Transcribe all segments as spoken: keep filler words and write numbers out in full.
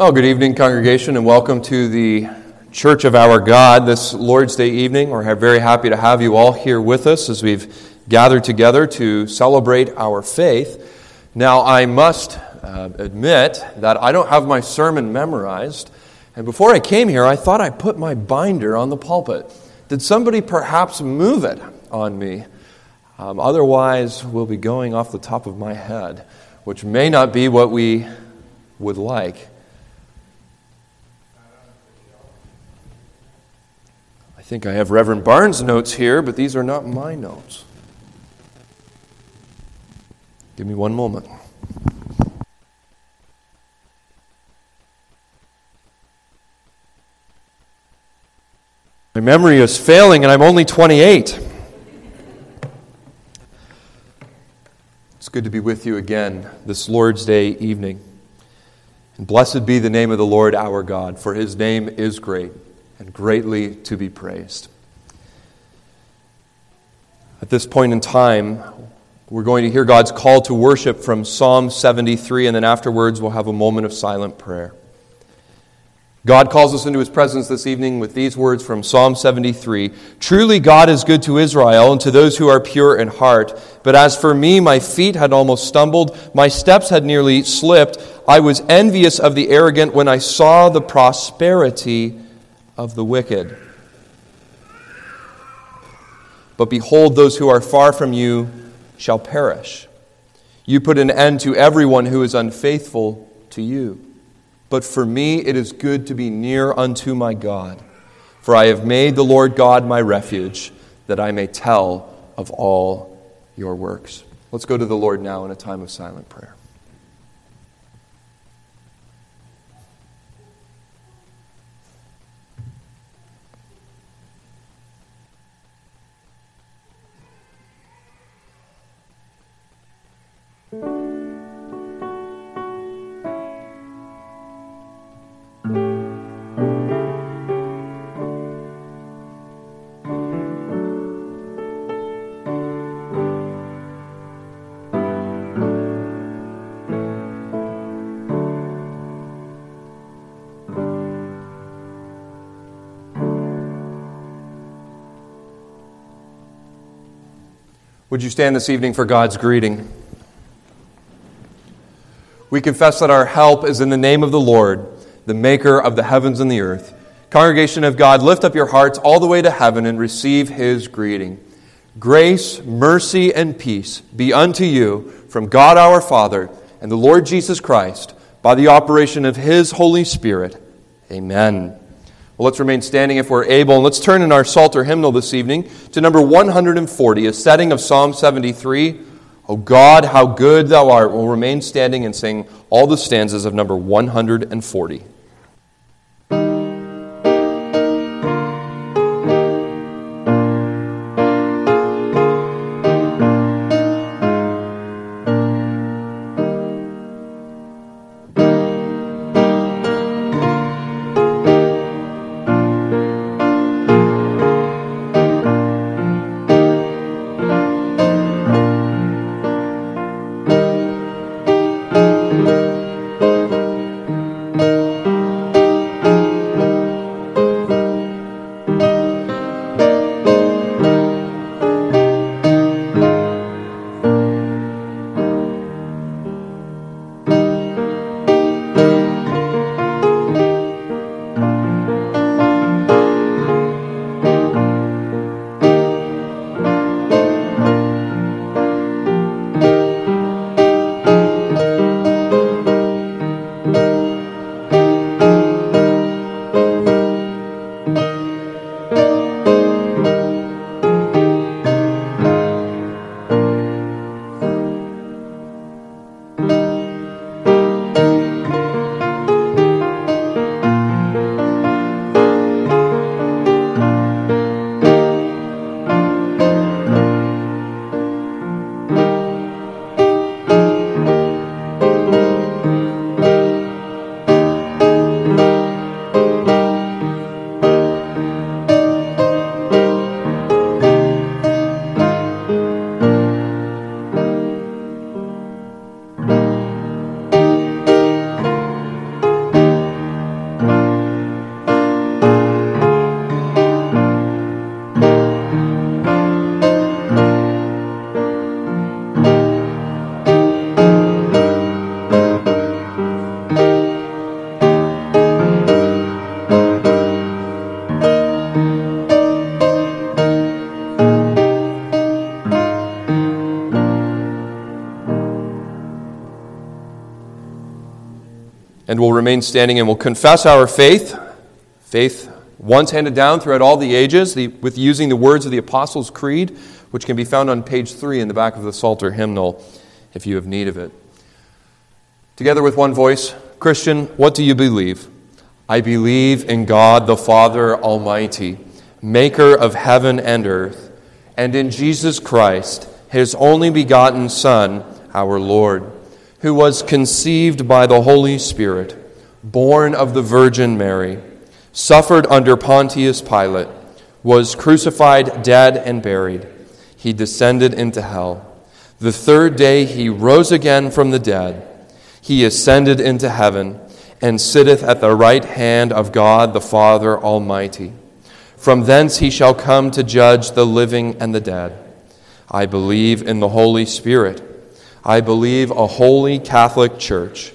Well, good evening, congregation, and welcome to the Church of Our God this Lord's Day evening. We're very happy to have you all here with us as we've gathered together to celebrate our faith. Now, I must uh, admit that I don't have my sermon memorized, and before I came here, I thought I put my binder on the pulpit. Did somebody perhaps move it on me? Um, otherwise, we'll be going off the top of my head, which may not be what we would like. I think I have Reverend Barnes' notes here, but these are not my notes. Give me one moment. My memory is failing, and I'm only twenty-eight. It's good to be with you again this Lord's Day evening. And blessed be the name of the Lord our God, for his name is great and greatly to be praised. At this point in time, we're going to hear God's call to worship from Psalm seventy-three, and then afterwards we'll have a moment of silent prayer. God calls us into his presence this evening with these words from Psalm seventy-three. Truly God is good to Israel and to those who are pure in heart. But as for me, my feet had almost stumbled, my steps had nearly slipped. I was envious of the arrogant when I saw the prosperity of of the wicked. But behold, those who are far from you shall perish. You put an end to everyone who is unfaithful to you. But for me it is good to be near unto my God, for I have made the Lord God my refuge, that I may tell of all your works. Let's go to the Lord now in a time of silent prayer. Would you stand this evening for God's greeting? We confess that our help is in the name of the Lord, the maker of the heavens and the earth. Congregation of God, lift up your hearts all the way to heaven and receive his greeting. Grace, mercy, and peace be unto you from God our Father and the Lord Jesus Christ, by the operation of his Holy Spirit. Amen. Well, let's remain standing if we're able, and let's turn in our Psalter hymnal this evening to number one forty, a setting of Psalm seventy-three, O God, how good thou art. We'll remain standing and sing all the stanzas of number one forty. Thank you. And we'll remain standing and we'll confess our faith, faith once handed down throughout all the ages, the, with using the words of the Apostles' Creed, which can be found on page three in the back of the Psalter hymnal, if you have need of it. Together with one voice, Christian, what do you believe? I believe in God the Father Almighty, maker of heaven and earth, and in Jesus Christ, his only begotten Son, our Lord, who was conceived by the Holy Spirit, born of the Virgin Mary, suffered under Pontius Pilate, was crucified, dead, and buried. He descended into hell. The third day he rose again from the dead. He ascended into heaven, and sitteth at the right hand of God the Father Almighty. From thence he shall come to judge the living and the dead. I believe in the Holy Spirit. I believe a holy Catholic Church,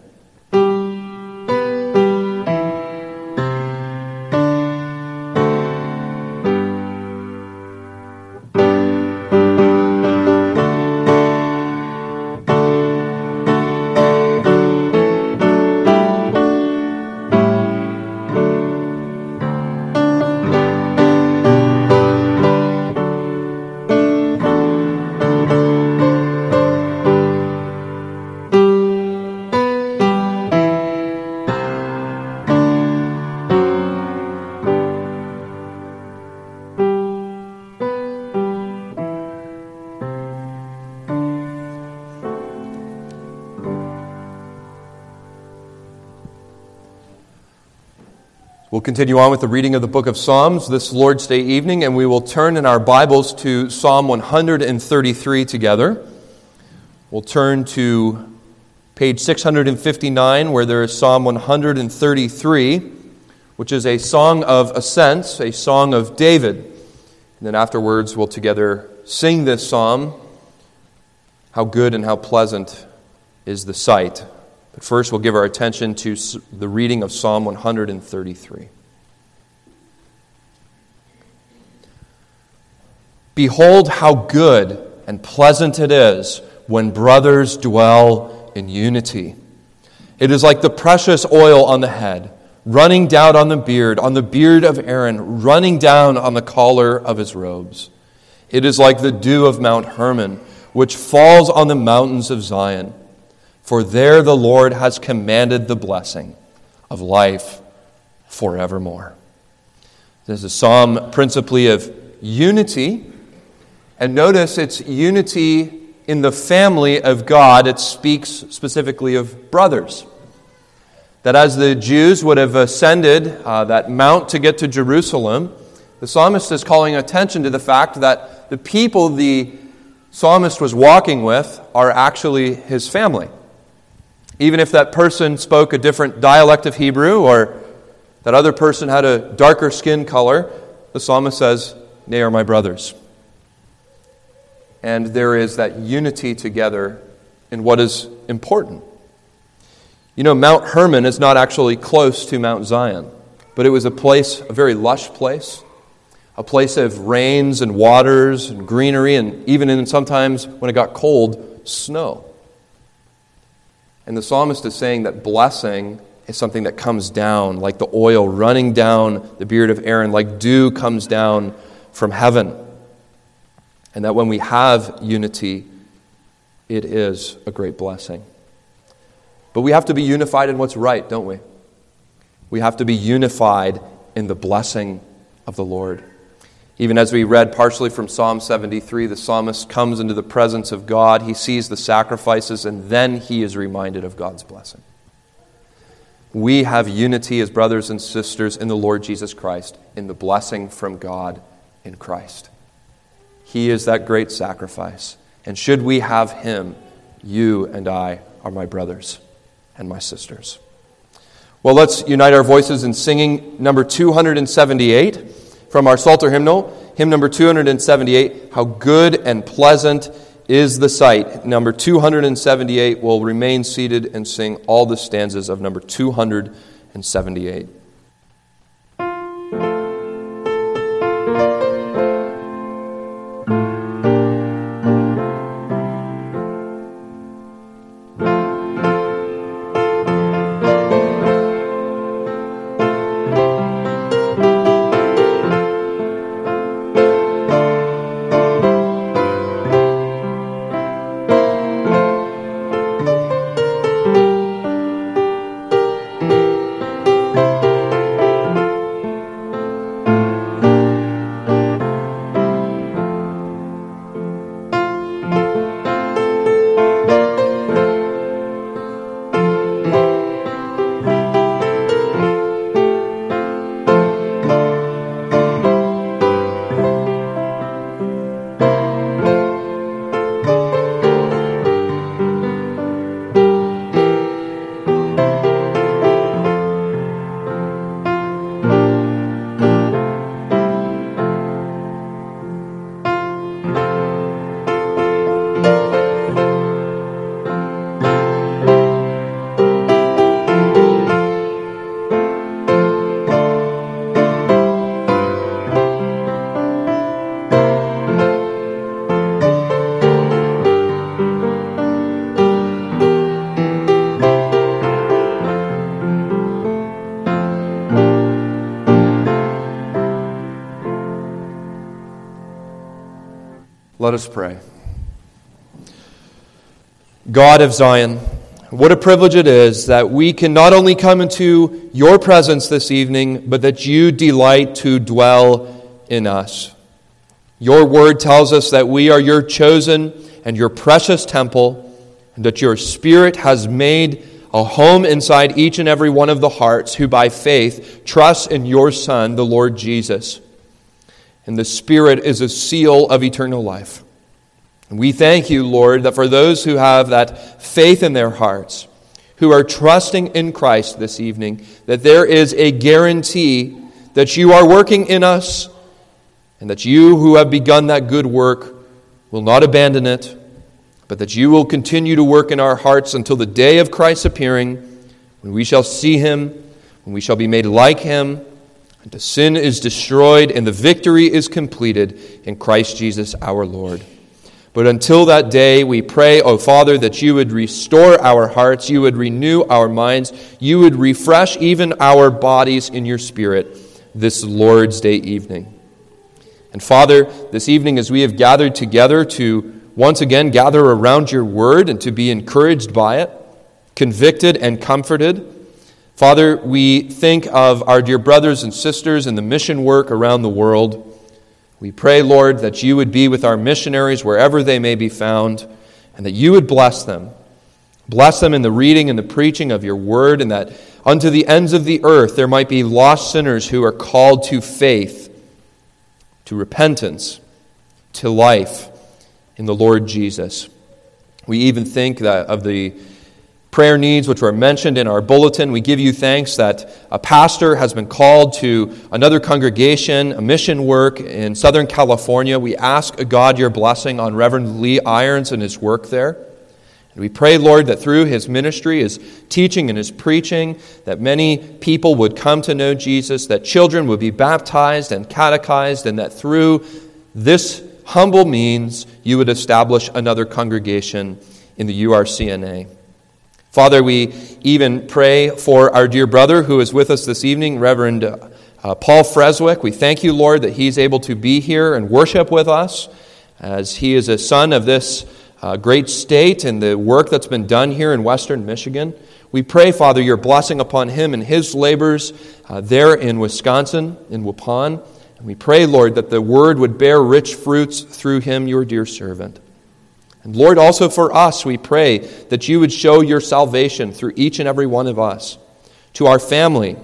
We'll continue on with the reading of the book of Psalms this Lord's Day evening, and we will turn in our Bibles to Psalm one thirty-three together. We'll turn to page six fifty-nine, where there is Psalm one thirty-three, which is a song of ascents, a song of David. And then afterwards, we'll together sing this psalm. How good and how pleasant is the sight. But first, we'll give our attention to the reading of Psalm one thirty-three. Behold how good and pleasant it is when brothers dwell in unity. It is like the precious oil on the head, running down on the beard, on the beard of Aaron, running down on the collar of his robes. It is like the dew of Mount Hermon, which falls on the mountains of Zion. For there the Lord has commanded the blessing of life forevermore. This is a psalm principally of unity. And notice it's unity in the family of God. It speaks specifically of brothers. That as the Jews would have ascended uh, that mount to get to Jerusalem, the psalmist is calling attention to the fact that the people the psalmist was walking with are actually his family. Even if that person spoke a different dialect of Hebrew or that other person had a darker skin color, the psalmist says, they are my brothers. And there is that unity together in what is important. You know, Mount Hermon is not actually close to Mount Zion, but it was a place, a very lush place, a place of rains and waters and greenery and even in sometimes when it got cold, snow. And the psalmist is saying that blessing is something that comes down, like the oil running down the beard of Aaron, like dew comes down from heaven. And that when we have unity, it is a great blessing. But we have to be unified in what's right, don't we? We have to be unified in the blessing of the Lord. Even as we read partially from Psalm seventy-three, the psalmist comes into the presence of God, he sees the sacrifices, and then he is reminded of God's blessing. We have unity as brothers and sisters in the Lord Jesus Christ, in the blessing from God in Christ. He is that great sacrifice, and should we have him, you and I are my brothers and my sisters. Well, let's unite our voices in singing number two seventy-eight. From our Psalter hymnal, hymn number two seventy-eight, How Good and Pleasant is the Sight. Number two seventy-eight, will remain seated and sing all the stanzas of number two seventy-eight. Let us pray. God of Zion, what a privilege it is that we can not only come into your presence this evening, but that you delight to dwell in us. Your word tells us that we are your chosen and your precious temple, and that your Spirit has made a home inside each and every one of the hearts who by faith trust in your Son, the Lord Jesus. And the Spirit is a seal of eternal life. And we thank you, Lord, that for those who have that faith in their hearts, who are trusting in Christ this evening, that there is a guarantee that you are working in us and that you who have begun that good work will not abandon it, but that you will continue to work in our hearts until the day of Christ's appearing, when we shall see him, when we shall be made like him, and the sin is destroyed and the victory is completed in Christ Jesus our Lord. But until that day, we pray, O Father, that you would restore our hearts, you would renew our minds, you would refresh even our bodies in your Spirit this Lord's Day evening. And Father, this evening as we have gathered together to once again gather around your word and to be encouraged by it, convicted and comforted, Father, we think of our dear brothers and sisters in the mission work around the world. We pray, Lord, that you would be with our missionaries wherever they may be found, and that you would bless them. Bless them in the reading and the preaching of your word, and that unto the ends of the earth there might be lost sinners who are called to faith, to repentance, to life in the Lord Jesus. We even think that of the prayer needs which were mentioned in our bulletin. We give you thanks that a pastor has been called to another congregation, a mission work in Southern California. We ask, God, your blessing on Reverend Lee Irons and his work there. And we pray, Lord, that through his ministry, his teaching and his preaching, that many people would come to know Jesus, that children would be baptized and catechized, and that through this humble means, you would establish another congregation in the U R C N A. Father, we even pray for our dear brother who is with us this evening, Reverend uh, Paul Freswick. We thank you, Lord, that he's able to be here and worship with us as he is a son of this uh, great state and the work that's been done here in Western Michigan. We pray, Father, your blessing upon him and his labors uh, there in Wisconsin, in Waupun. And we pray, Lord, that the word would bear rich fruits through him, your dear servant. And Lord, also for us, we pray that you would show your salvation through each and every one of us. To our family,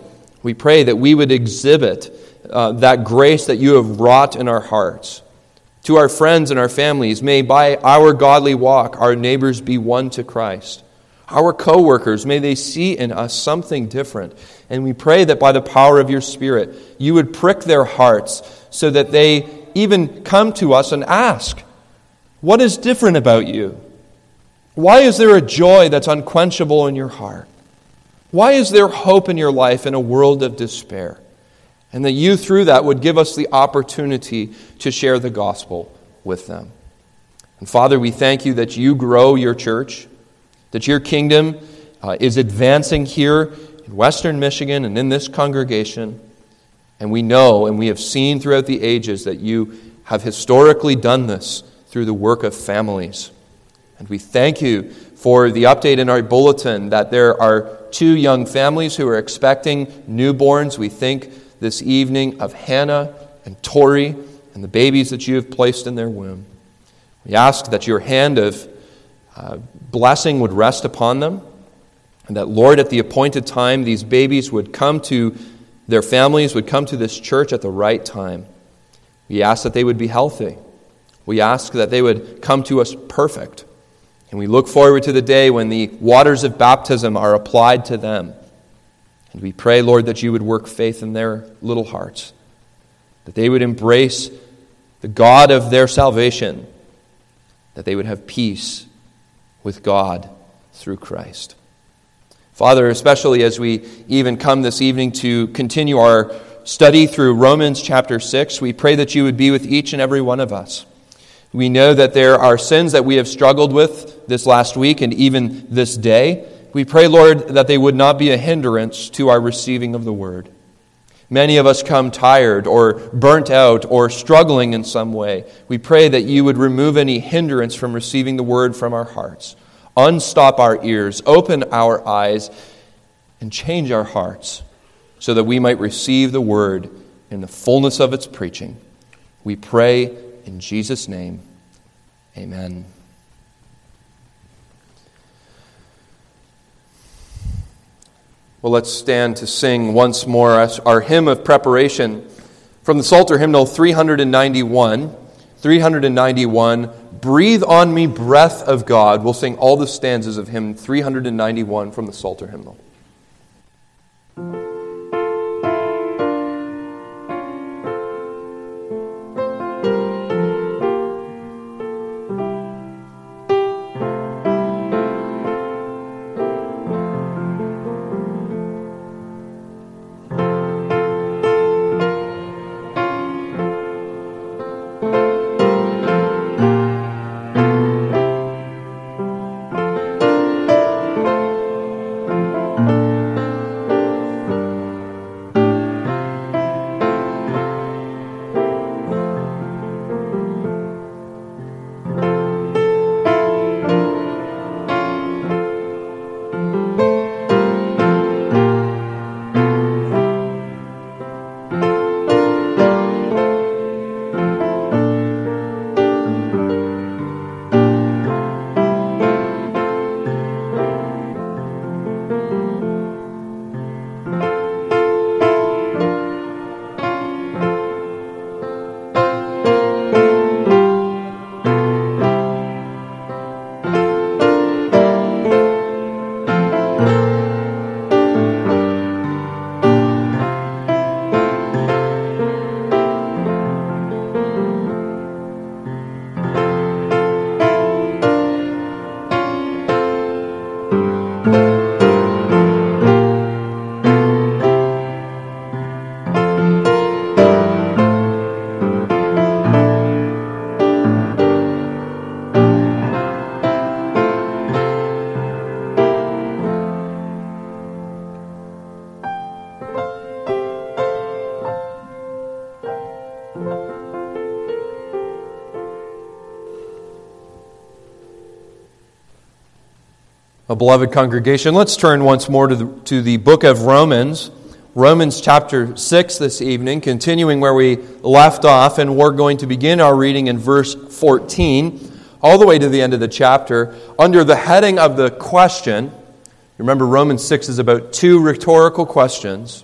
we pray that we would exhibit uh, that grace that you have wrought in our hearts. To our friends and our families, may by our godly walk, our neighbors be won to Christ. Our co-workers, may they see in us something different. And we pray that by the power of your Spirit, you would prick their hearts so that they even come to us and ask, what is different about you? Why is there a joy that's unquenchable in your heart? Why is there hope in your life in a world of despair? And that you, through that, would give us the opportunity to share the gospel with them. And Father, we thank you that you grow your church, that your kingdom uh, is advancing here in Western Michigan and in this congregation. And we know and we have seen throughout the ages that you have historically done this through the work of families. And we thank you for the update in our bulletin that there are two young families who are expecting newborns. We think this evening of Hannah and Tori and the babies that you have placed in their womb. We ask that your hand of uh, blessing would rest upon them, and that, Lord, at the appointed time, these babies would come to their families, would come to this church at the right time. We ask that they would be healthy. We ask that they would come to us perfect. And we look forward to the day when the waters of baptism are applied to them. And we pray, Lord, that you would work faith in their little hearts, that they would embrace the God of their salvation, that they would have peace with God through Christ. Father, especially as we even come this evening to continue our study through Romans chapter six, we pray that you would be with each and every one of us. We know that there are sins that we have struggled with this last week and even this day. We pray, Lord, that they would not be a hindrance to our receiving of the word. Many of us come tired or burnt out or struggling in some way. We pray that you would remove any hindrance from receiving the word from our hearts. Unstop our ears, open our eyes, and change our hearts so that we might receive the word in the fullness of its preaching. We pray in Jesus' name. Amen. Well, let's stand to sing once more our hymn of preparation from the Psalter hymnal three ninety-one. three ninety-one, Breathe on Me, Breath of God. We'll sing all the stanzas of hymn three ninety-one from the Psalter hymnal. Beloved congregation, let's turn once more to the, to the book of Romans, Romans chapter six this evening, continuing where we left off, and we're going to begin our reading in verse fourteen, all the way to the end of the chapter, under the heading of the question. Remember, Romans six is about two rhetorical questions.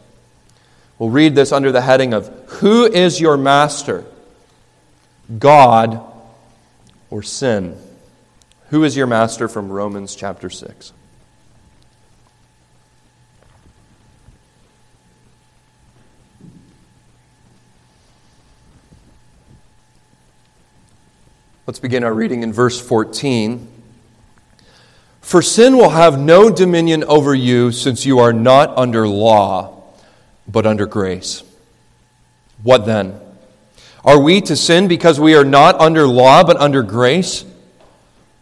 We'll read this under the heading of, Who is your master, God or sin? Who is your master? From Romans chapter six. Let's begin our reading in verse fourteen. For sin will have no dominion over you, since you are not under law, but under grace. What then? Are we to sin because we are not under law, but under grace?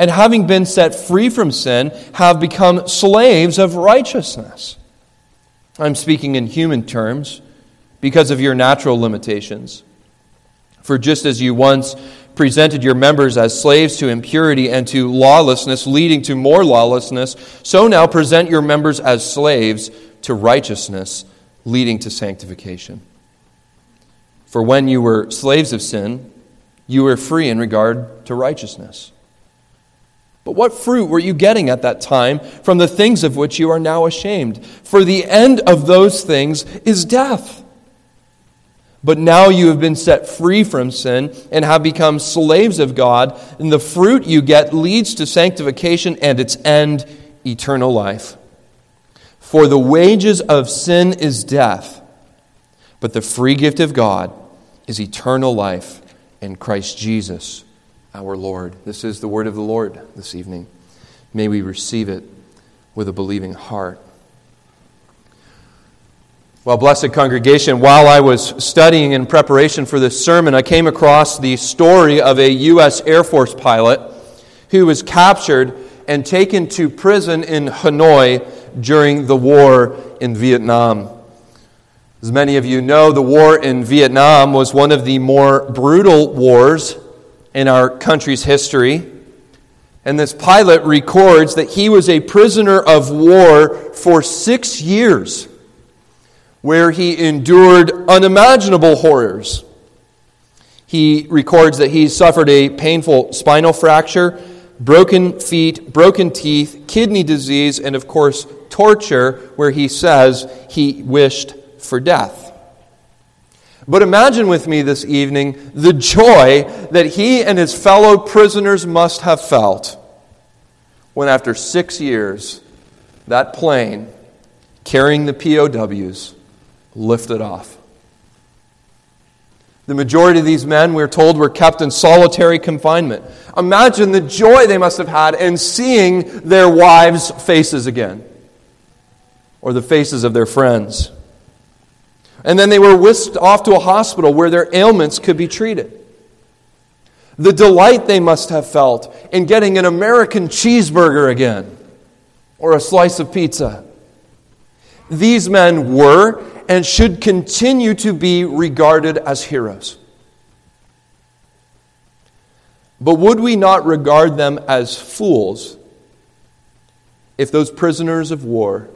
And having been set free from sin, have become slaves of righteousness. I'm speaking in human terms because of your natural limitations. For just as you once presented your members as slaves to impurity and to lawlessness, leading to more lawlessness, so now present your members as slaves to righteousness, leading to sanctification. For when you were slaves of sin, you were free in regard to righteousness. But what fruit were you getting at that time from the things of which you are now ashamed? For the end of those things is death. But now you have been set free from sin and have become slaves of God, and the fruit you get leads to sanctification and its end, eternal life. For the wages of sin is death, but the free gift of God is eternal life in Christ Jesus, our Lord. This is the word of the Lord this evening. May we receive it with a believing heart. Well, blessed congregation, while I was studying in preparation for this sermon, I came across the story of a U S Air Force pilot who was captured and taken to prison in Hanoi during the war in Vietnam. As many of you know, the war in Vietnam was one of the more brutal wars in our country's history. And this pilot records that he was a prisoner of war for six years. Where he endured unimaginable horrors. He records that he suffered a painful spinal fracture, broken feet, broken teeth, kidney disease, and of course, torture, where he says he wished for death. But imagine with me this evening the joy that he and his fellow prisoners must have felt when after six years, that plane, carrying the P O Ws, lifted off. The majority of these men, we're told, were kept in solitary confinement. Imagine the joy they must have had in seeing their wives' faces again, or the faces of their friends. And then they were whisked off to a hospital where their ailments could be treated. The delight they must have felt in getting an American cheeseburger again, or a slice of pizza. These men were and should continue to be regarded as heroes. But would we not regard them as fools if those prisoners of war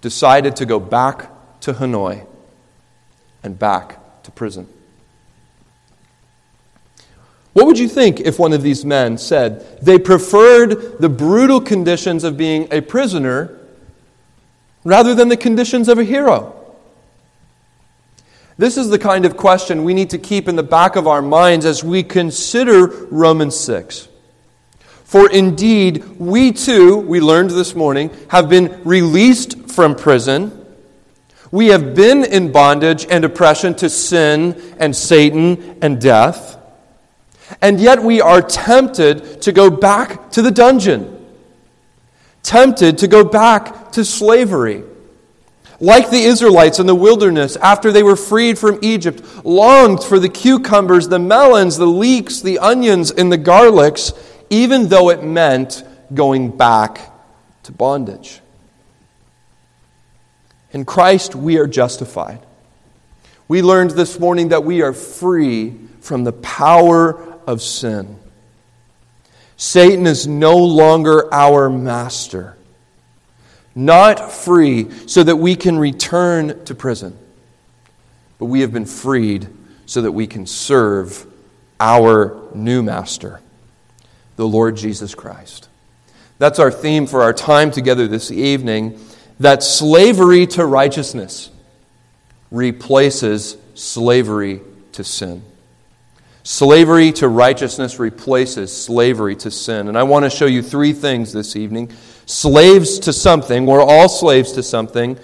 decided to go back to Hanoi and back to prison? What would you think if one of these men said they preferred the brutal conditions of being a prisoner rather than the conditions of a hero? This is the kind of question we need to keep in the back of our minds as we consider Romans six. For indeed, we too, we learned this morning, have been released from prison. We have been in bondage and oppression to sin and Satan and death. And yet we are tempted to go back to the dungeon. Tempted to go back to slavery. Like the Israelites in the wilderness after they were freed from Egypt, longed for the cucumbers, the melons, the leeks, the onions, and the garlics, even though it meant going back to bondage. In Christ, we are justified. We learned this morning that we are free from the power of sin. Satan is no longer our master. Not free so that we can return to prison. But we have been freed so that we can serve our new master, the Lord Jesus Christ. That's our theme for our time together this evening, that slavery to righteousness replaces slavery to sin. Slavery to righteousness replaces slavery to sin. And I want to show you three things this evening. Slaves to something, we're all slaves to something,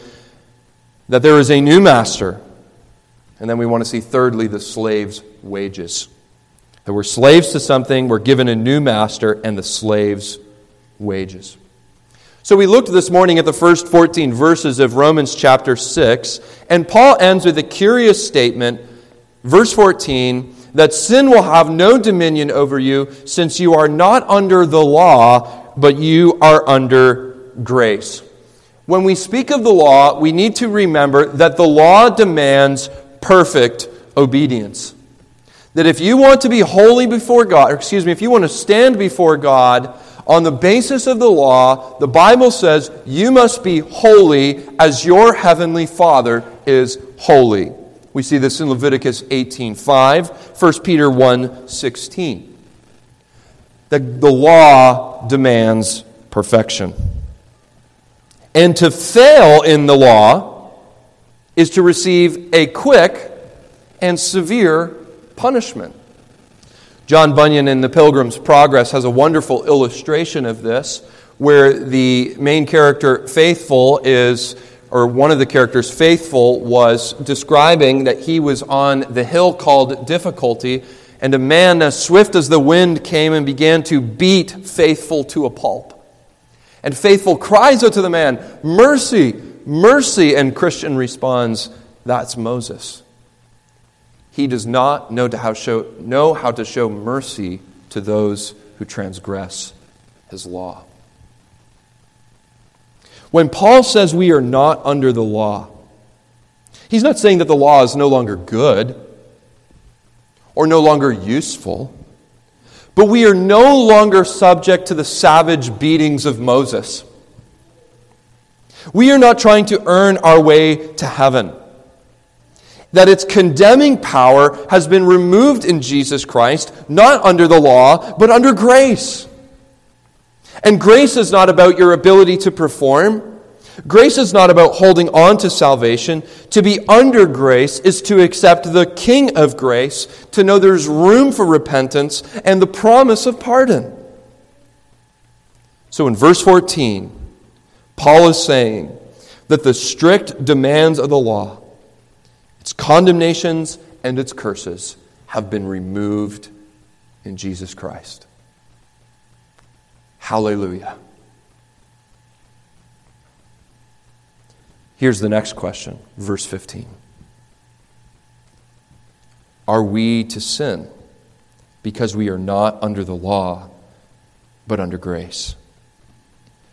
that there is a new master. And then we want to see, thirdly, the slave's wages. That we're slaves to something, we're given a new master, and the slave's wages. So we looked this morning at the first fourteen verses of Romans chapter six, and Paul ends with a curious statement, verse fourteen, that sin will have no dominion over you, since you are not under the law, but you are under grace. When we speak of the law, we need to remember that the law demands perfect obedience. That if you want to be holy before God, or excuse me, if you want to stand before God on the basis of the law, the Bible says you must be holy as your heavenly Father is holy. We see this in Leviticus eighteen five, First Peter one sixteen. The, the law demands perfection. And to fail in the law is to receive a quick and severe punishment. John Bunyan in The Pilgrim's Progress has a wonderful illustration of this, where the main character, Faithful, is or one of the characters, Faithful, was describing that he was on the hill called Difficulty, and a man as swift as the wind came and began to beat Faithful to a pulp. And Faithful cries out to the man, "Mercy, mercy!" And Christian responds, "That's Moses. He does not know how to show, know how to show mercy to those who transgress his law." When Paul says we are not under the law, he's not saying that the law is no longer good or no longer useful, but we are no longer subject to the savage beatings of Moses. We are not trying to earn our way to heaven. That its condemning power has been removed in Jesus Christ, not under the law, but under grace. And grace is not about your ability to perform. Grace is not about holding on to salvation. To be under grace is to accept the King of grace, to know there's room for repentance and the promise of pardon. So in verse fourteen, Paul is saying that the strict demands of the law, its condemnations and its curses, have been removed in Jesus Christ. Hallelujah. Here's the next question, verse fifteen. Are we to sin because we are not under the law, but under grace?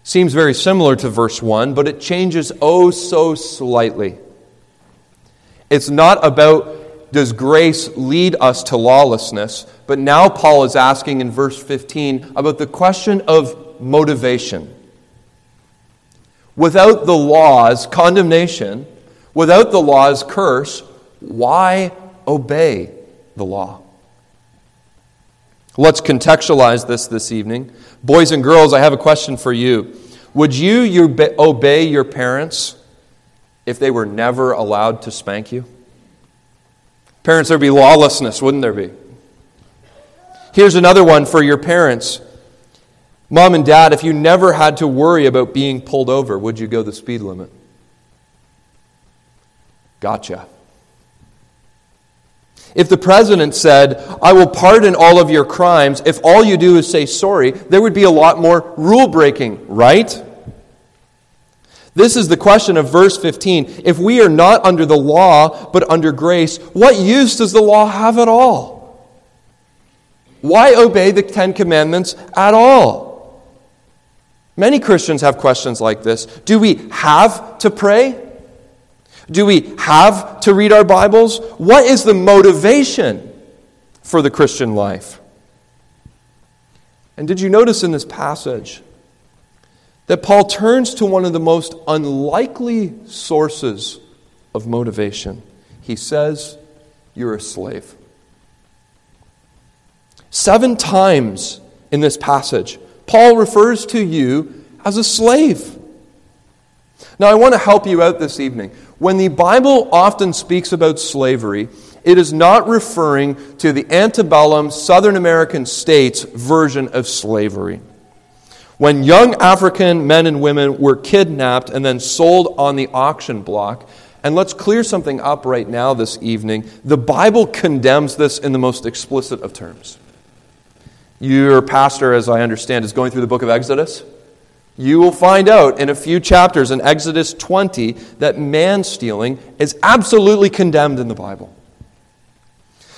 Seems very similar to verse one, but it changes oh so slightly. It's not about does grace lead us to lawlessness, but now Paul is asking in verse fifteen about the question of motivation. Without the law's condemnation, without the law's curse, why obey the law? Let's contextualize this this evening. Boys and girls, I have a question for you. Would you obey your parents if they were never allowed to spank you? Parents, there'd be lawlessness, wouldn't there be? Here's another one for your parents. Mom and Dad, if you never had to worry about being pulled over, would you go the speed limit? Gotcha. If the president said, "I will pardon all of your crimes," if all you do is say sorry, there would be a lot more rule breaking, right? This is the question of verse fifteen. If we are not under the law, but under grace, what use does the law have at all? Why obey the Ten Commandments at all? Many Christians have questions like this. Do we have to pray? Do we have to read our Bibles? What is the motivation for the Christian life? And did you notice in this passage that Paul turns to one of the most unlikely sources of motivation? He says, "You're a slave." Seven times in this passage, Paul refers to you as a slave. Now, I want to help you out this evening. When the Bible often speaks about slavery, it is not referring to the antebellum Southern American states' version of slavery, when young African men and women were kidnapped and then sold on the auction block. And let's clear something up right now this evening. The Bible condemns this in the most explicit of terms. Your pastor, as I understand, is going through the book of Exodus. You will find out in a few chapters in Exodus twenty that man-stealing is absolutely condemned in the Bible.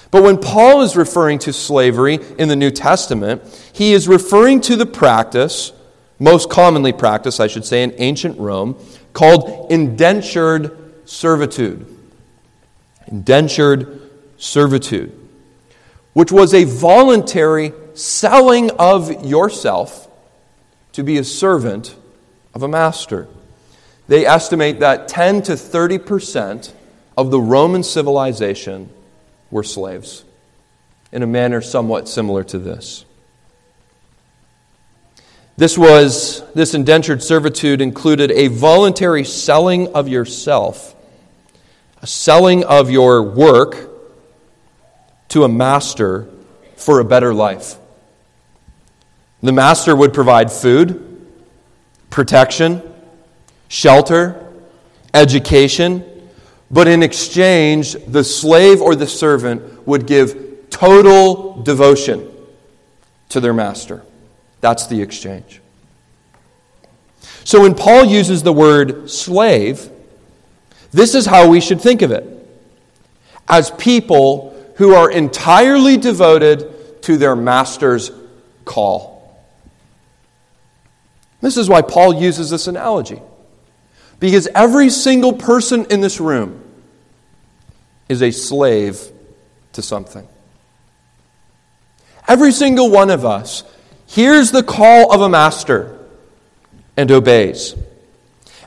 But when Paul is referring to slavery in the New Testament, he is referring to the practice, most commonly practiced, I should say, in ancient Rome, called indentured servitude. Indentured servitude, which was a voluntary selling of yourself to be a servant of a master. They estimate that ten to thirty percent of the Roman civilization were slaves, in a manner somewhat similar to this. This was, this indentured servitude included a voluntary selling of yourself, a selling of your work to a master for a better life. The master would provide food, protection, shelter, education, but in exchange, the slave or the servant would give total devotion to their master. That's the exchange. So when Paul uses the word slave, this is how we should think of it. As people who are entirely devoted to their master's call. This is why Paul uses this analogy. Because every single person in this room is a slave to something. Every single one of us hears the call of a master and obeys.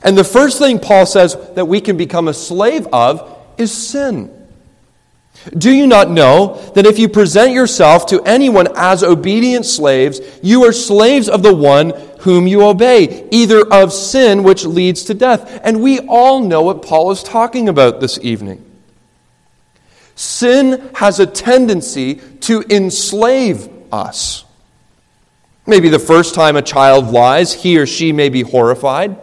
And the first thing Paul says that we can become a slave of is sin. Do you not know that if you present yourself to anyone as obedient slaves, you are slaves of the one whom you obey, either of sin which leads to death? And we all know what Paul is talking about this evening. Sin has a tendency to enslave us. Maybe the first time a child lies, he or she may be horrified.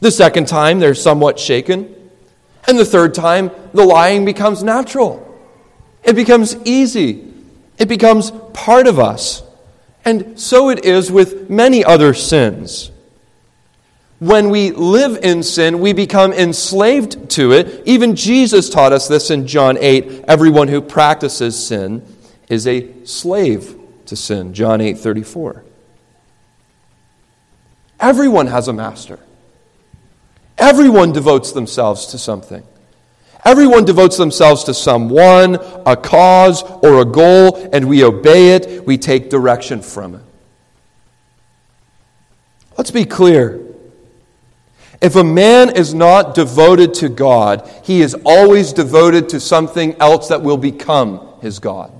The second time, they're somewhat shaken. And the third time, the lying becomes natural. It becomes easy. It becomes part of us. And so it is with many other sins. When we live in sin, we become enslaved to it. Even Jesus taught us this in John eight. Everyone who practices sin is a slave to sin. John eight thirty-four. Everyone has a master. Everyone devotes themselves to something. Everyone devotes themselves to someone, a cause, or a goal, and we obey it, we take direction from it. Let's be clear. If a man is not devoted to God, he is always devoted to something else that will become his God.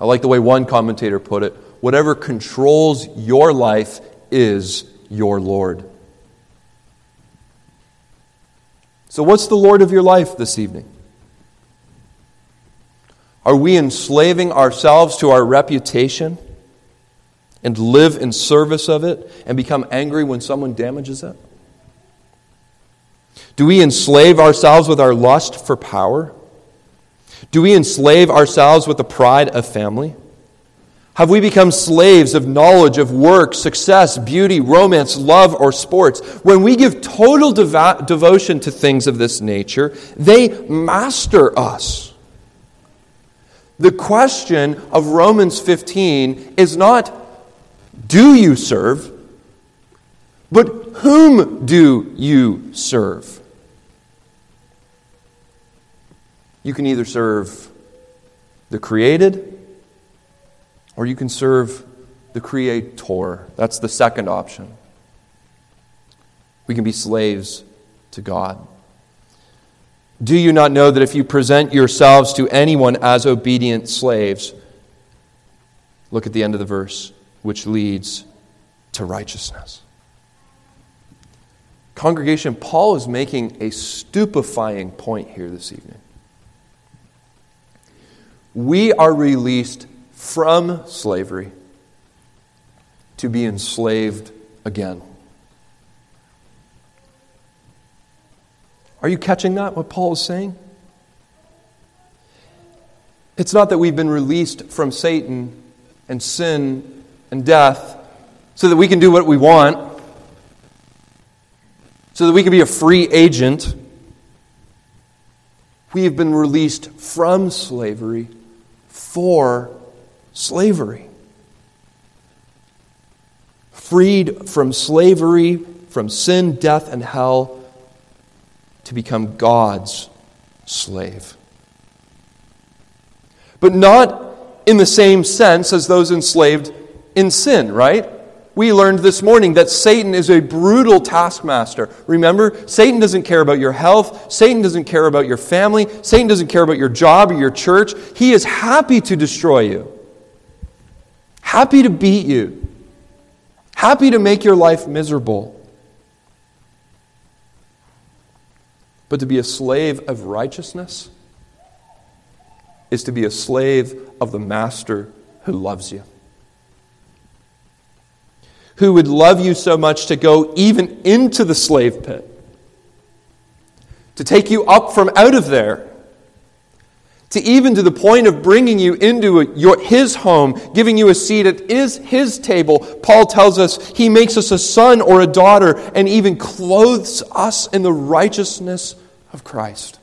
I like the way one commentator put it, whatever controls your life is your Lord. So what's the Lord of your life this evening? Are we enslaving ourselves to our reputation and live in service of it and become angry when someone damages it? Do we enslave ourselves with our lust for power? Do we enslave ourselves with the pride of family? Have we become slaves of knowledge, of work, success, beauty, romance, love, or sports? When we give total devo- devotion to things of this nature, they master us. The question of Romans fifteen is not, do you serve? But whom do you serve? You can either serve the created, or you can serve the Creator. That's the second option. We can be slaves to God. Do you not know that if you present yourselves to anyone as obedient slaves, look at the end of the verse, which leads to righteousness? Congregation, Paul is making a stupefying point here this evening. We are released from slavery to be enslaved again. Are you catching that, what Paul is saying? It's not that we've been released from Satan and sin and death so that we can do what we want, so that we can be a free agent. We have been released from slavery for slavery. Freed from slavery, from sin, death, and hell, to become God's slave. But not in the same sense as those enslaved in sin, right? We learned this morning that Satan is a brutal taskmaster. Remember, Satan doesn't care about your health. Satan doesn't care about your family. Satan doesn't care about your job or your church. He is happy to destroy you. Happy to beat you. Happy to make your life miserable. But to be a slave of righteousness is to be a slave of the master who loves you. who would love you so much to go even into the slave pit, to take you up from out of there, to even to the point of bringing you into your, his home, giving you a seat at is his table. Paul tells us he makes us a son or a daughter and even clothes us in the righteousness of Christ.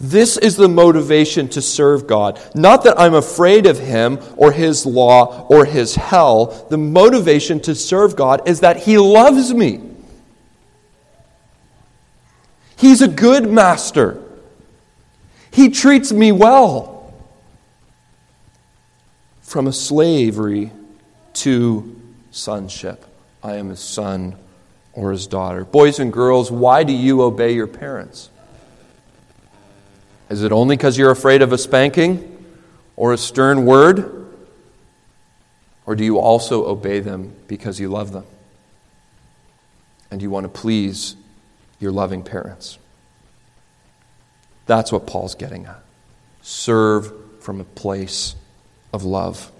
This is the motivation to serve God. Not that I'm afraid of him or his law or his hell. The motivation to serve God is that he loves me. He's a good master. He treats me well. From a slavery to sonship. I am his son or his daughter. Boys and girls, why do you obey your parents? Is it only because you're afraid of a spanking or a stern word? Or do you also obey them because you love them? And you want to please your loving parents? That's what Paul's getting at. Serve from a place of love.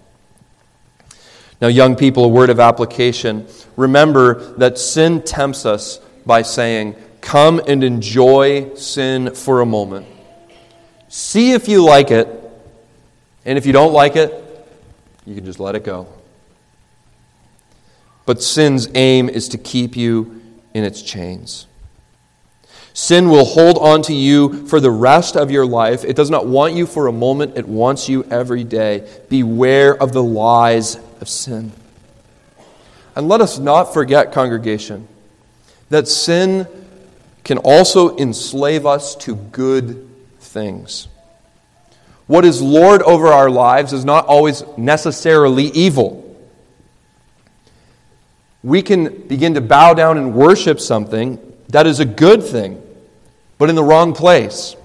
Now, young people, a word of application. Remember that sin tempts us by saying, come and enjoy sin for a moment. See if you like it, and if you don't like it, you can just let it go. But sin's aim is to keep you in its chains. Sin will hold on to you for the rest of your life. It does not want you for a moment. It wants you every day. Beware of the lies of sin. And let us not forget, congregation, that sin can also enslave us to good things. What is lord over our lives is not always necessarily evil. We can begin to bow down and worship something that is a good thing, but in the wrong place.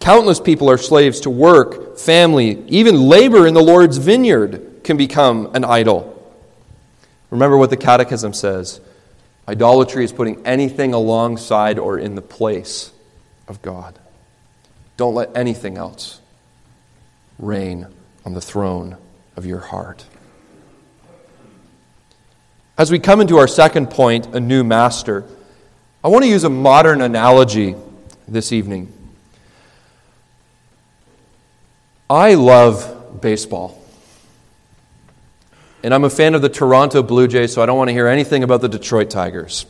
Countless people are slaves to work, family, even labor in the Lord's vineyard can become an idol. Remember what the Catechism says. Idolatry is putting anything alongside or in the place of God. Don't let anything else reign on the throne of your heart. As we come into our second point, a new master, I want to use a modern analogy this evening. I love baseball. And I'm a fan of the Toronto Blue Jays, so I don't want to hear anything about the Detroit Tigers.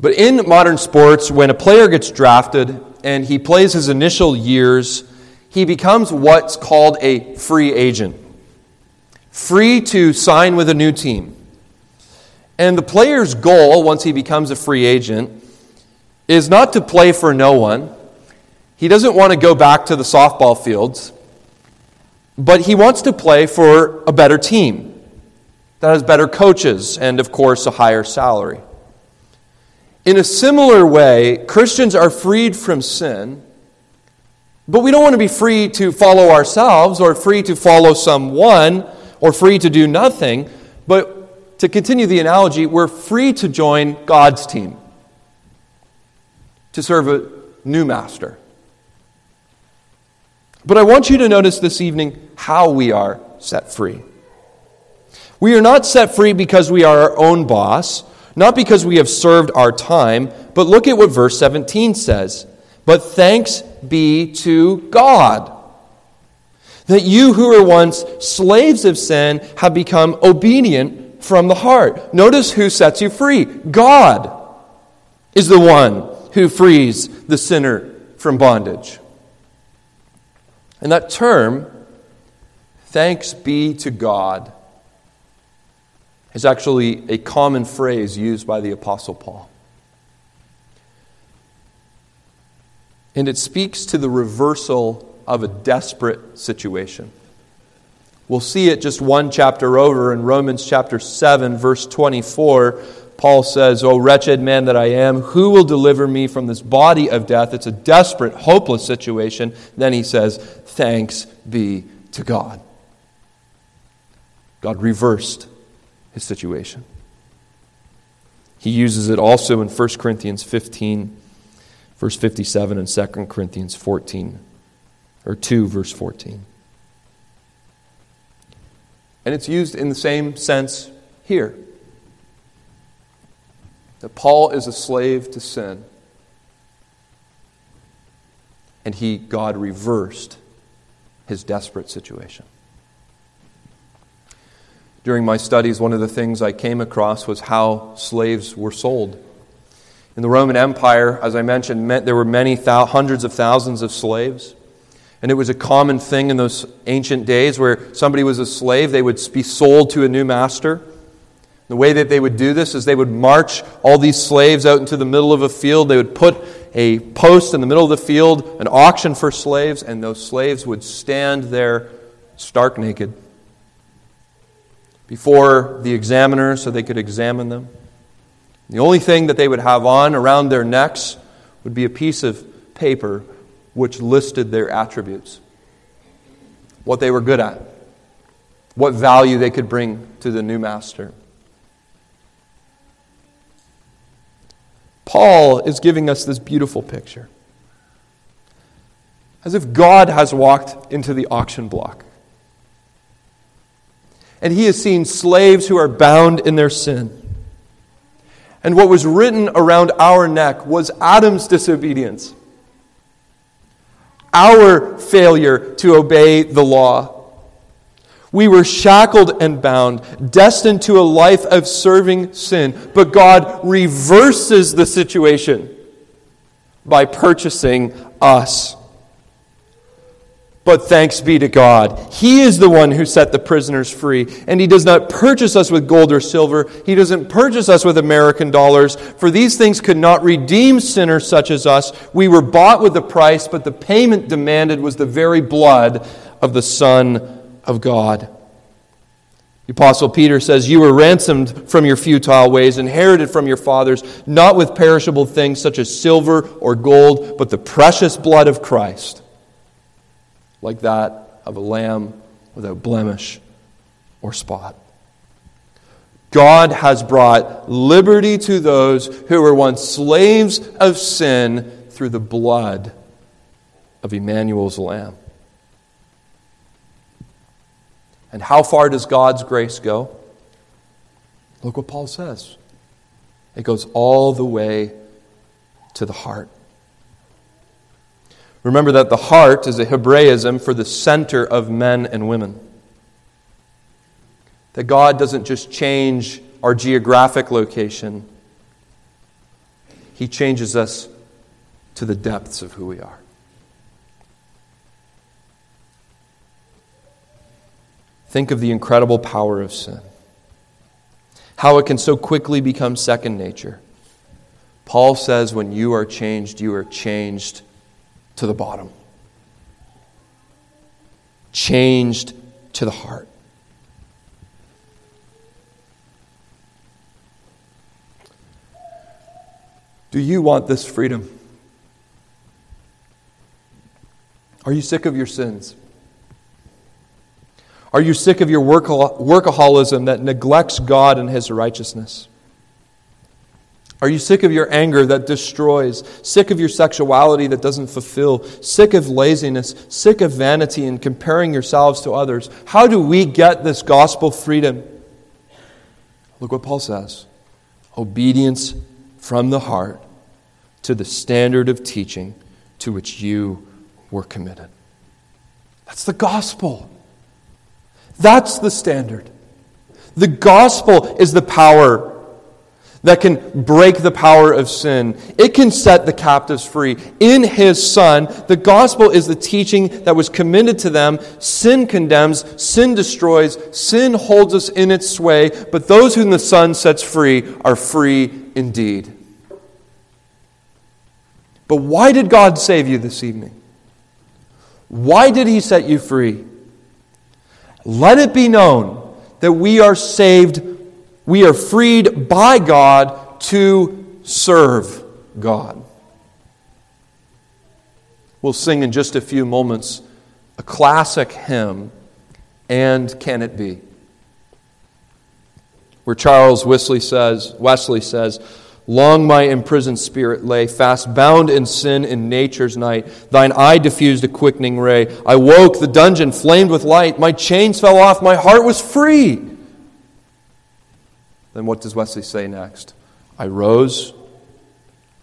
But in modern sports, when a player gets drafted and he plays his initial years, he becomes what's called a free agent. Free to sign with a new team. And the player's goal, once he becomes a free agent, is not to play for no one. He doesn't want to go back to the softball fields. But he wants to play for a better team that has better coaches and, of course, a higher salary. In a similar way, Christians are freed from sin, but we don't want to be free to follow ourselves or free to follow someone or free to do nothing, but to continue the analogy, we're free to join God's team, to serve a new master. But I want you to notice this evening how we are set free. We are not set free because we are our own boss, not because we have served our time, but look at what verse seventeen says. But thanks be to God that you who were once slaves of sin have become obedient from the heart. Notice who sets you free. God is the one who frees the sinner from bondage. And that term, thanks be to God, is actually a common phrase used by the Apostle Paul. And it speaks to the reversal of a desperate situation. We'll see it just one chapter over in Romans chapter seven, verse twenty-four. Paul says, O wretched man that I am, who will deliver me from this body of death? It's a desperate, hopeless situation. Then he says, thanks be to God. God reversed his situation. He uses it also in First Corinthians fifteen, verse fifty-seven, and Second Corinthians fourteen, or two, verse fourteen. And it's used in the same sense here. That Paul is a slave to sin. And he, God, reversed his desperate situation. During my studies, one of the things I came across was how slaves were sold. In the Roman Empire, as I mentioned, there were many thou- hundreds of thousands of slaves. And it was a common thing in those ancient days where somebody was a slave, they would be sold to a new master. The way that they would do this is they would march all these slaves out into the middle of a field. They would put a post in the middle of the field, an auction for slaves, and those slaves would stand there stark naked before the examiner so they could examine them. The only thing that they would have on around their necks would be a piece of paper which listed their attributes, what they were good at, what value they could bring to the new master. Paul is giving us this beautiful picture. As if God has walked into the auction block. And he has seen slaves who are bound in their sin. And what was written around our neck was Adam's disobedience. Our failure to obey the law. We were shackled and bound, destined to a life of serving sin. But God reverses the situation by purchasing us. But thanks be to God. He is the one who set the prisoners free. And He does not purchase us with gold or silver. He doesn't purchase us with American dollars. For these things could not redeem sinners such as us. We were bought with a price, but the payment demanded was the very blood of the Son of God. Of God. The Apostle Peter says, "You were ransomed from your futile ways, inherited from your fathers, not with perishable things such as silver or gold, but the precious blood of Christ, like that of a lamb without blemish or spot." God has brought liberty to those who were once slaves of sin through the blood of Emmanuel's Lamb. And how far does God's grace go? Look what Paul says. It goes all the way to the heart. Remember that the heart is a Hebraism for the center of men and women. That God doesn't just change our geographic location. He changes us to the depths of who we are. Think of the incredible power of sin. How it can so quickly become second nature. Paul says when you are changed, you are changed to the bottom. Changed to the heart. Do you want this freedom? Are you sick of your sins? Are you sick of your workaholism that neglects God and His righteousness? Are you sick of your anger that destroys? Sick of your sexuality that doesn't fulfill? Sick of laziness? Sick of vanity and comparing yourselves to others? How do we get this gospel freedom? Look what Paul says. Obedience from the heart to the standard of teaching to which you were committed. That's the gospel. That's the standard. The gospel is the power that can break the power of sin. It can set the captives free. In His Son, the gospel is the teaching that was commended to them. Sin condemns, sin destroys, sin holds us in its sway, but those whom the Son sets free are free indeed. But why did God save you this evening? Why did He set you free? Let it be known that we are saved, we are freed by God to serve God. We'll sing in just a few moments a classic hymn, "And Can It Be?" where Charles Wesley says, Wesley says, Long my imprisoned spirit lay, fast bound in sin in nature's night. Thine eye diffused a quickening ray. I woke, the dungeon flamed with light. My chains fell off, my heart was free. Then what does Wesley say next? I rose,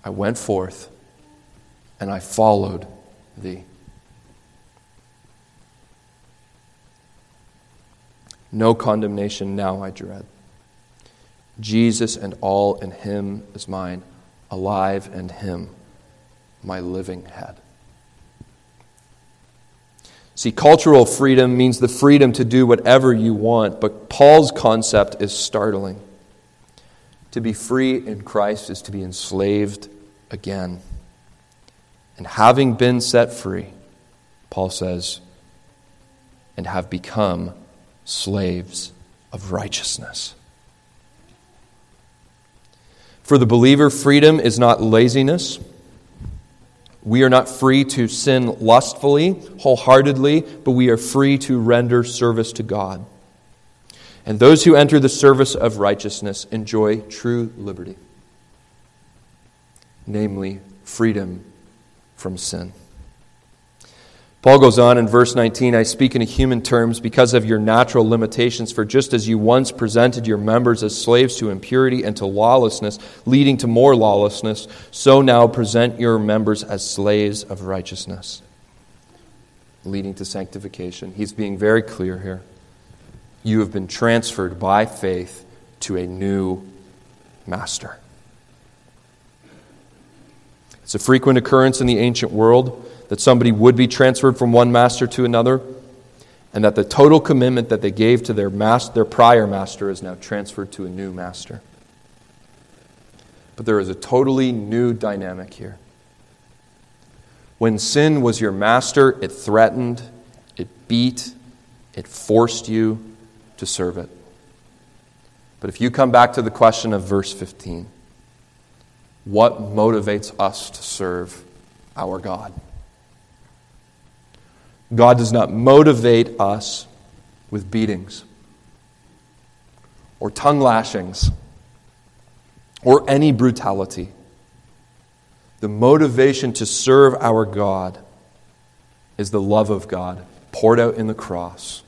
I went forth, and I followed thee. No condemnation now I dread. Jesus and all in him is mine, alive in him, my living head. See, cultural freedom means the freedom to do whatever you want, but Paul's concept is startling. To be free in Christ is to be enslaved again. And having been set free, Paul says, and have become slaves of righteousness. For the believer, freedom is not laziness. We are not free to sin lustfully, wholeheartedly, but we are free to render service to God. And those who enter the service of righteousness enjoy true liberty, namely freedom from sin. Paul goes on in verse nineteen, I speak in human terms because of your natural limitations, for just as you once presented your members as slaves to impurity and to lawlessness, leading to more lawlessness, so now present your members as slaves of righteousness, leading to sanctification. He's being very clear here. You have been transferred by faith to a new master. It's a frequent occurrence in the ancient world that somebody would be transferred from one master to another, and that the total commitment that they gave to their master, their prior master, is now transferred to a new master. But there is a totally new dynamic here. When sin was your master, it threatened, it beat, it forced you to serve it. But if you come back to the question of verse fifteen, what motivates us to serve our God? God does not motivate us with beatings or tongue lashings or any brutality. The motivation to serve our God is the love of God poured out in the cross.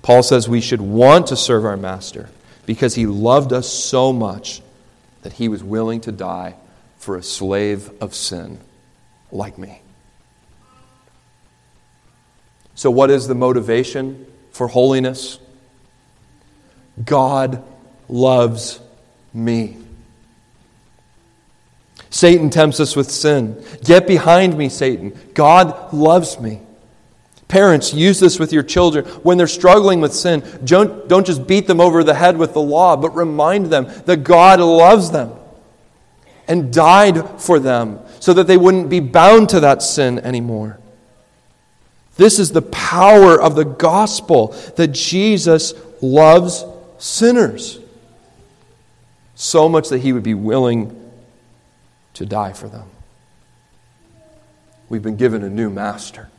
Paul says we should want to serve our master because he loved us so much that he was willing to die for a slave of sin like me. So what is the motivation for holiness? God loves me. Satan tempts us with sin. Get behind me, Satan. God loves me. Parents, use this with your children. When they're struggling with sin, don't, don't just beat them over the head with the law, but remind them that God loves them and died for them so that they wouldn't be bound to that sin anymore. This is the power of the gospel, that Jesus loves sinners so much that he would be willing to die for them. We've been given a new master,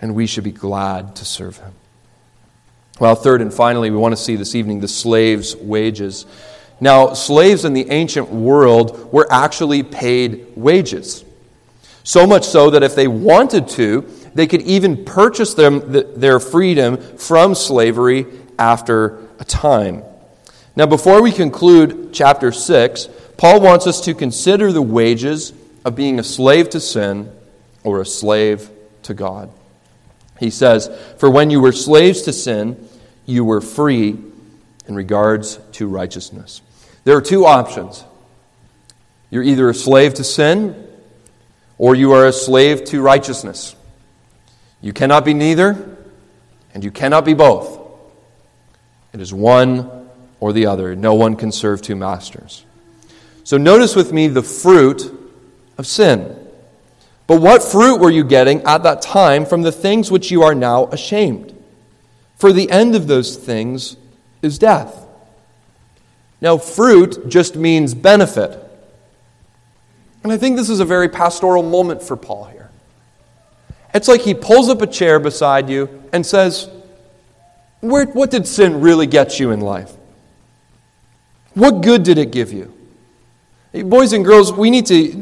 and we should be glad to serve him. Well, third and finally, we want to see this evening the slave's wages. Now, slaves in the ancient world were actually paid wages. So much so that if they wanted to, they could even purchase them, th- their freedom from slavery after a time. Now, before we conclude chapter six, Paul wants us to consider the wages of being a slave to sin or a slave to God. He says, for when you were slaves to sin, you were free in regards to righteousness. There are two options. You're either a slave to sin, or you are a slave to righteousness. You cannot be neither, and you cannot be both. It is one or the other. No one can serve two masters. So notice with me the fruit of sin. But what fruit were you getting at that time from the things which you are now ashamed? For the end of those things is death. Now, fruit just means benefit. And I think this is a very pastoral moment for Paul here. It's like he pulls up a chair beside you and says, Where, what did sin really get you in life? What good did it give you? Hey, boys and girls, we need to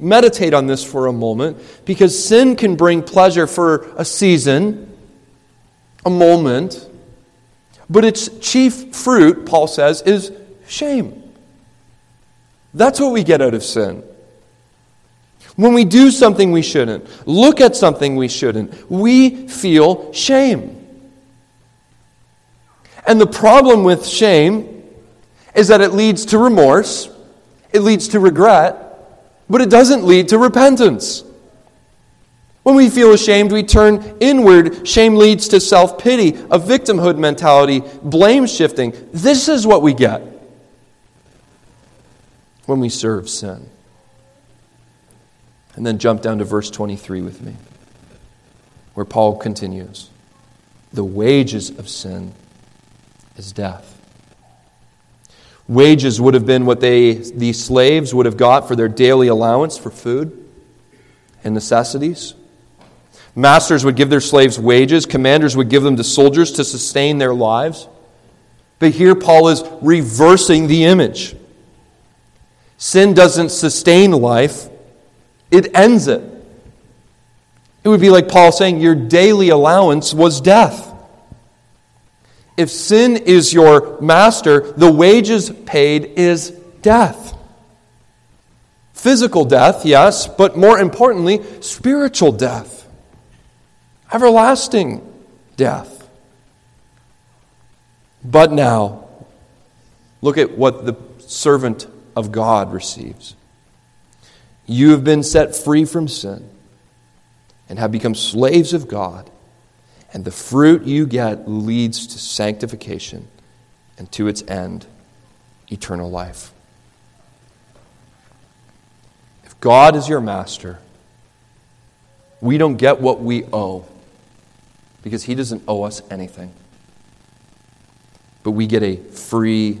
meditate on this for a moment, because sin can bring pleasure for a season, a moment, but its chief fruit, Paul says, is shame. That's what we get out of sin. When we do something we shouldn't, look at something we shouldn't, we feel shame. And the problem with shame is that it leads to remorse, it leads to regret, but it doesn't lead to repentance. When we feel ashamed, we turn inward. Shame leads to self-pity, a victimhood mentality, blame shifting. This is what we get when we serve sin. And then jump down to verse twenty-three with me, where Paul continues. The wages of sin is death. Wages would have been what they, the slaves would have got for their daily allowance for food and necessities. Masters would give their slaves wages. Commanders would give them to soldiers to sustain their lives. But here Paul is reversing the image. Sin doesn't sustain life. It ends it. It would be like Paul saying, your daily allowance was death. If sin is your master, the wages paid is death. Physical death, yes, but more importantly, spiritual death. Everlasting death. But now, look at what the servant of God receives. You have been set free from sin and have become slaves of God, and the fruit you get leads to sanctification and to its end, eternal life. If God is your master, we don't get what we owe, because He doesn't owe us anything. But we get a free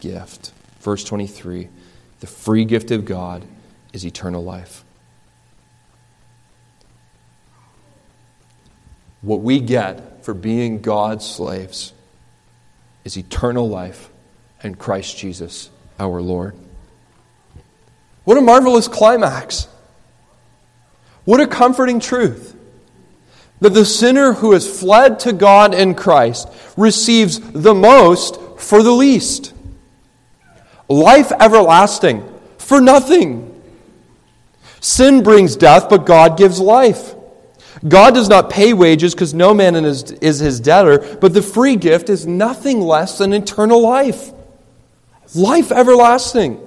gift. Verse twenty-three, the free gift of God is eternal life. What we get for being God's slaves is eternal life in Christ Jesus, our Lord. What a marvelous climax. What a comforting truth. That the sinner who has fled to God in Christ receives the most for the least. Life everlasting for nothing. Sin brings death, but God gives life. God does not pay wages, because no man is, is his debtor, but the free gift is nothing less than eternal life. Life everlasting.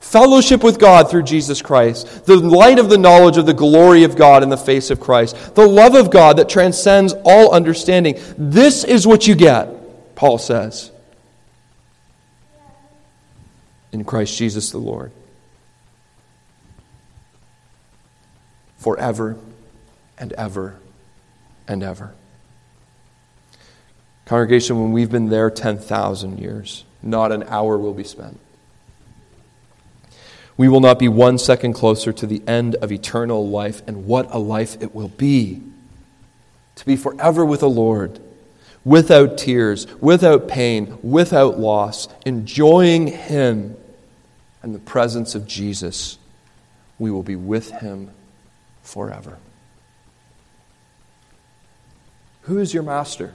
Fellowship with God through Jesus Christ. The light of the knowledge of the glory of God in the face of Christ. The love of God that transcends all understanding. This is what you get, Paul says, in Christ Jesus the Lord. Forever and ever and ever. Congregation, when we've been there ten thousand years, not an hour will be spent. We will not be one second closer to the end of eternal life, and what a life it will be to be forever with the Lord, without tears, without pain, without loss, enjoying Him and the presence of Jesus. We will be with Him forever. Who is your master?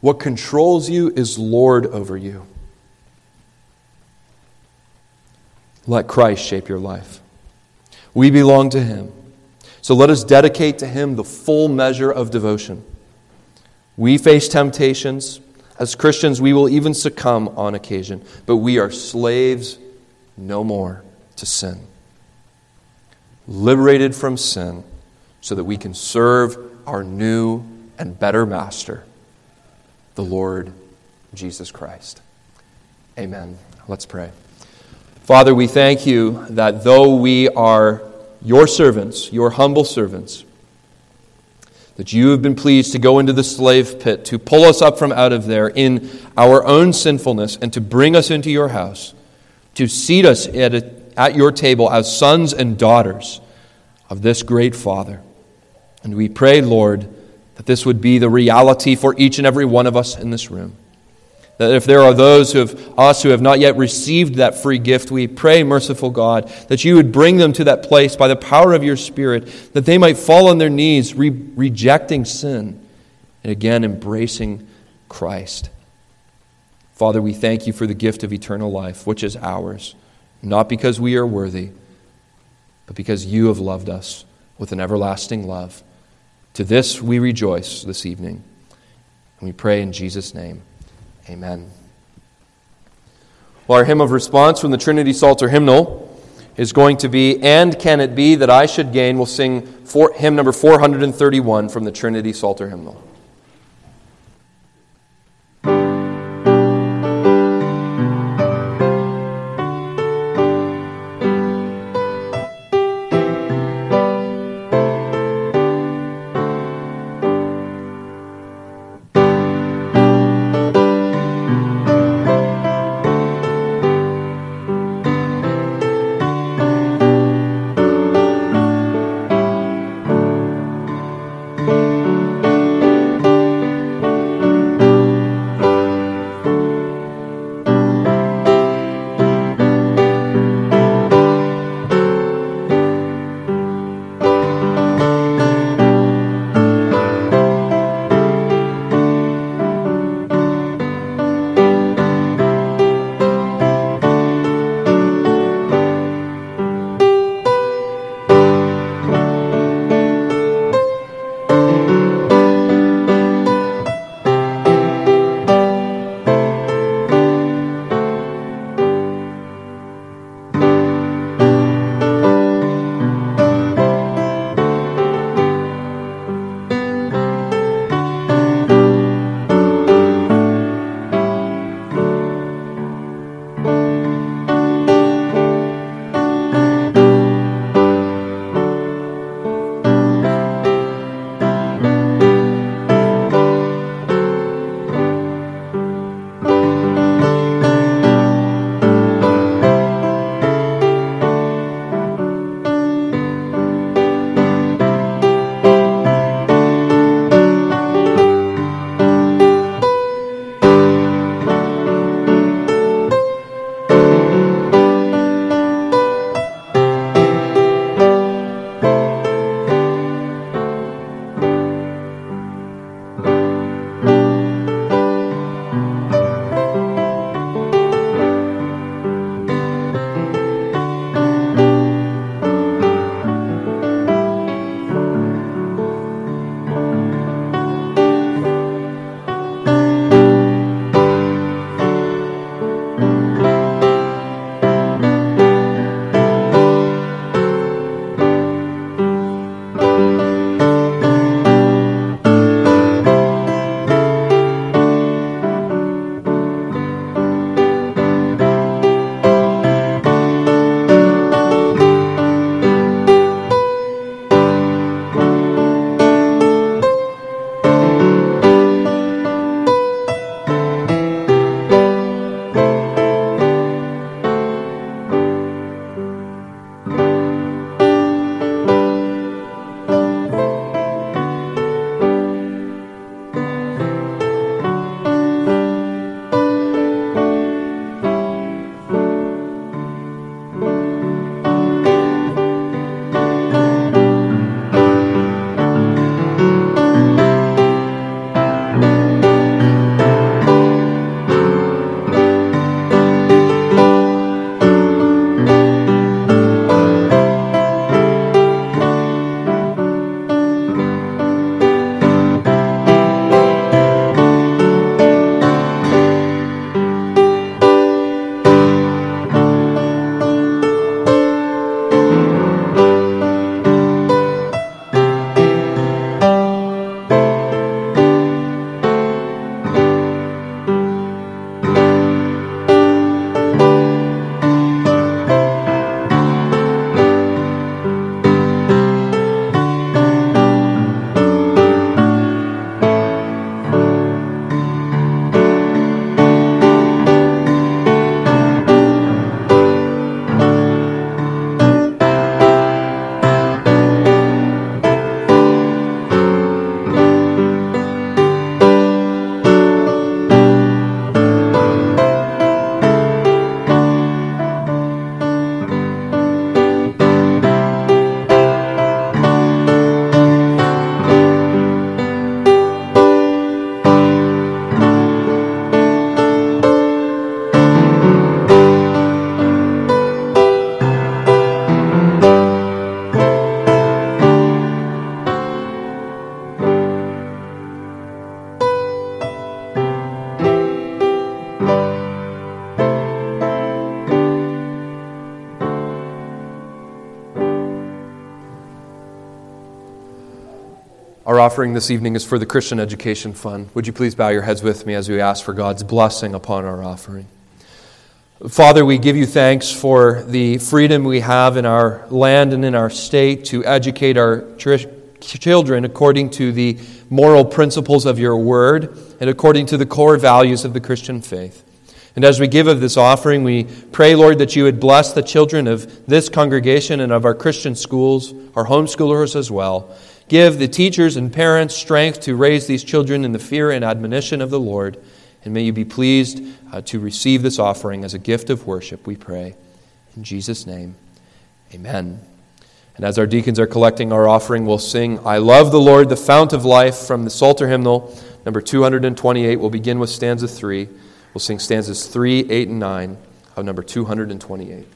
What controls you is Lord over you. Let Christ shape your life. We belong to Him. So let us dedicate to Him the full measure of devotion. We face temptations. As Christians, we will even succumb on occasion, but we are slaves no more to sin. Liberated from sin so that we can serve our new and better master, the Lord Jesus Christ. Amen. Let's pray. Father, we thank You that though we are Your servants, Your humble servants, that You have been pleased to go into the slave pit, to pull us up from out of there in our own sinfulness and to bring us into Your house, to seat us at a at Your table as sons and daughters of this great Father. And we pray, Lord, that this would be the reality for each and every one of us in this room. That if there are those of us who have not yet received that free gift, we pray, merciful God, that you would bring them to that place by the power of your Spirit, that they might fall on their knees, re- rejecting sin, and again embracing Christ. Father, we thank you for the gift of eternal life, which is ours, not because we are worthy, but because you have loved us with an everlasting love. To this we rejoice this evening, and we pray in Jesus' name. Amen. Well, our hymn of response from the Trinity Psalter hymnal is going to be, "And Can It Be That I Should Gain?" We'll sing for, hymn number four thirty-one from the Trinity Psalter hymnal. Thank you. Our offering this evening is for the Christian Education Fund. Would you please bow your heads with me as we ask for God's blessing upon our offering? Father, we give you thanks for the freedom we have in our land and in our state to educate our tr- children according to the moral principles of your word and according to the core values of the Christian faith. And as we give of this offering, we pray, Lord, that you would bless the children of this congregation and of our Christian schools, our homeschoolers as well. Give the teachers and parents strength to raise these children in the fear and admonition of the Lord. And may you be pleased uh, to receive this offering as a gift of worship, we pray. In Jesus' name, amen. And as our deacons are collecting our offering, we'll sing, I Love the Lord, the Fount of Life, from the Psalter hymnal, number two twenty-eight. We'll begin with stanza three. We'll sing stanzas three, eight, and nine of number two twenty-eight.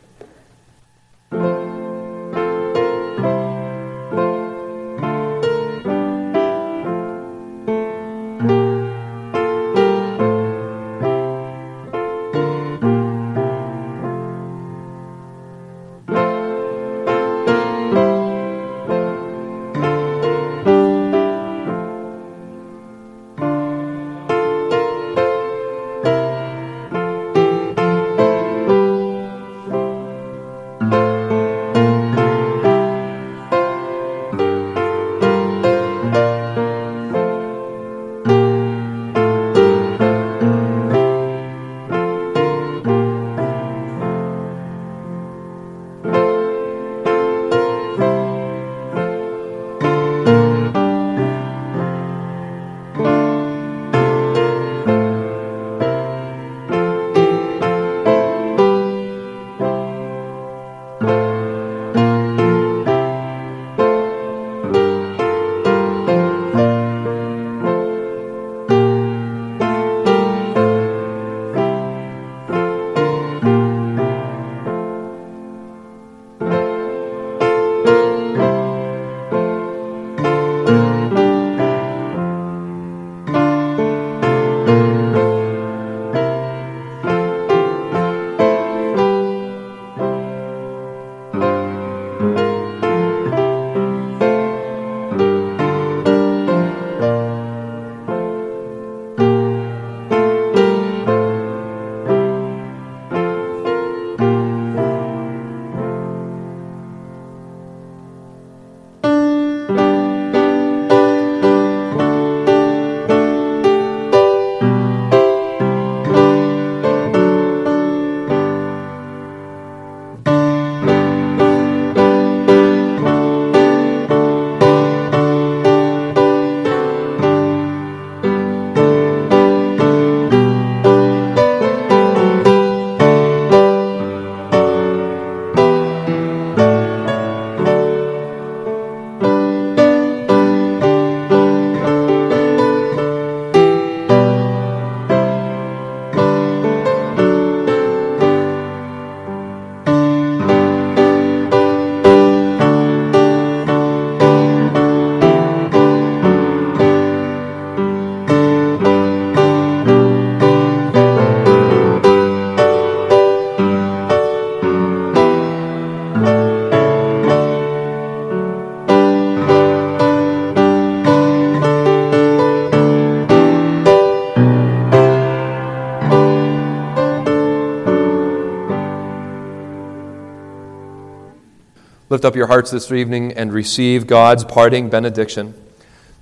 Lift up your hearts this evening and receive God's parting benediction.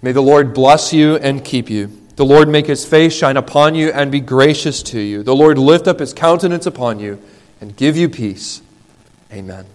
May the Lord bless you and keep you. The Lord make his face shine upon you and be gracious to you. The Lord lift up his countenance upon you and give you peace. Amen.